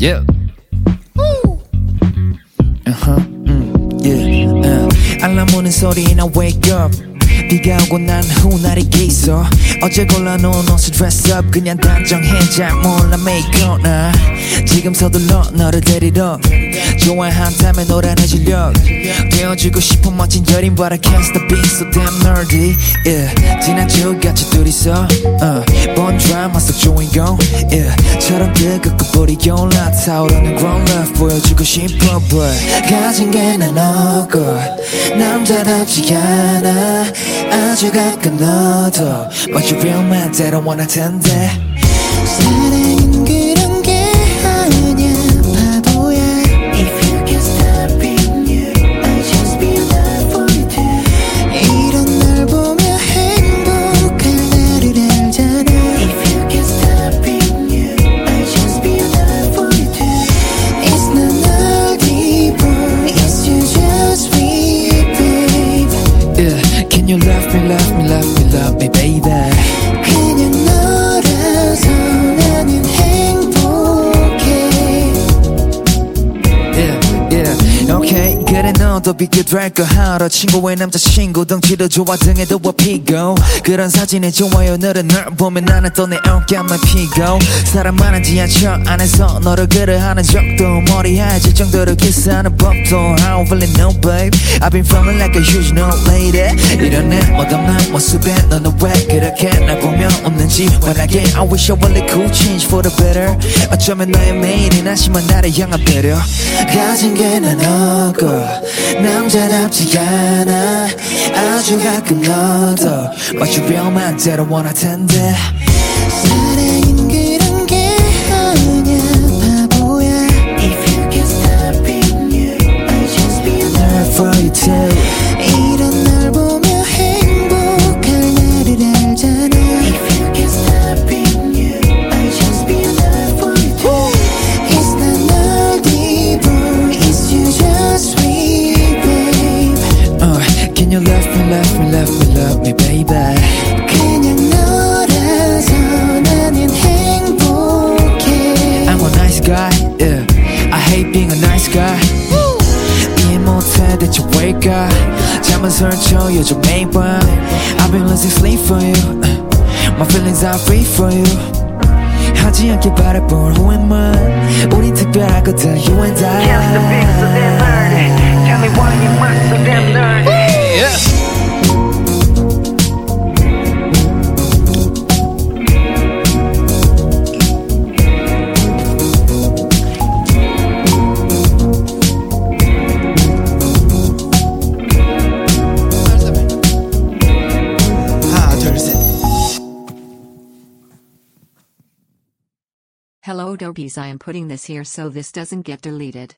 Yeah. Yeah. 알람 오는 소리에 나 wake up. 비가 오고 난 훗날이 있어. 어제 골라놓은 옷을 dress up. 그냥 단정해 잘 몰라 make up. 나 지금 서둘러 너를 데리러. 좋아한다면 노란의 실력 되어주고 싶은 멋진 여린 But I can't stop being so damn nerdy yeah. 지난주같이 둘이서 본 드라마 속 주인공 yeah. 처럼 뜨겁고 불이 올라타오르는 grown love 보여주고 싶어 But 가진 게 난 없고 남자답지 않아 아주 가끔 너도 But you real man 대로 원할 텐데 사랑은 그런 게 아냐 또 비교될 거 하러 친구의 남자친구 덩치도 좋아 등에도 피고 그런 사진에 좋아요 너를 널 보면 나는 또 내 어깨만 피고 사람 많은 지하철 안에서 너를 그려하는 적도 머리 하얘질 정도로 키스하는 법도 I don't really know babe I've been feeling like a huge no lady 이런 내 멋없는 모습에 너는 왜 그렇게 날 보며 웃는지 원하게 I wish I really could change for the better 어쩌면 너의 메인이 나지만 나를 향한 배려 가진 게 난 없고 남자답지 않아 아주 가끔 너도 But you real man 대로 원할 텐데 사랑인 그런 게 아냐 바보야 If you can't stop being you I'll just be there for you too 이런 널 보며 행복할 나를 알잖아 If you can't stop being you I'll just be there for you too It's not all deeper It's you just sweet Can you love me, love me, love me, love me, baby 그냥 너라서 나는 행복해 I'm a nice guy, yeah I hate being a nice guy 이해 못해 대체 왜일까 잠은 설쳐 요즘 매번 I've been losing sleep for you My feelings are free for you 하지 않길 바라볼 Who am I 우린 특별하거든 You and I Can't the big so damn nerdy Tell me why you must so damn nerdy Yeah. Hello Adobe, I am putting this here so this doesn't get deleted.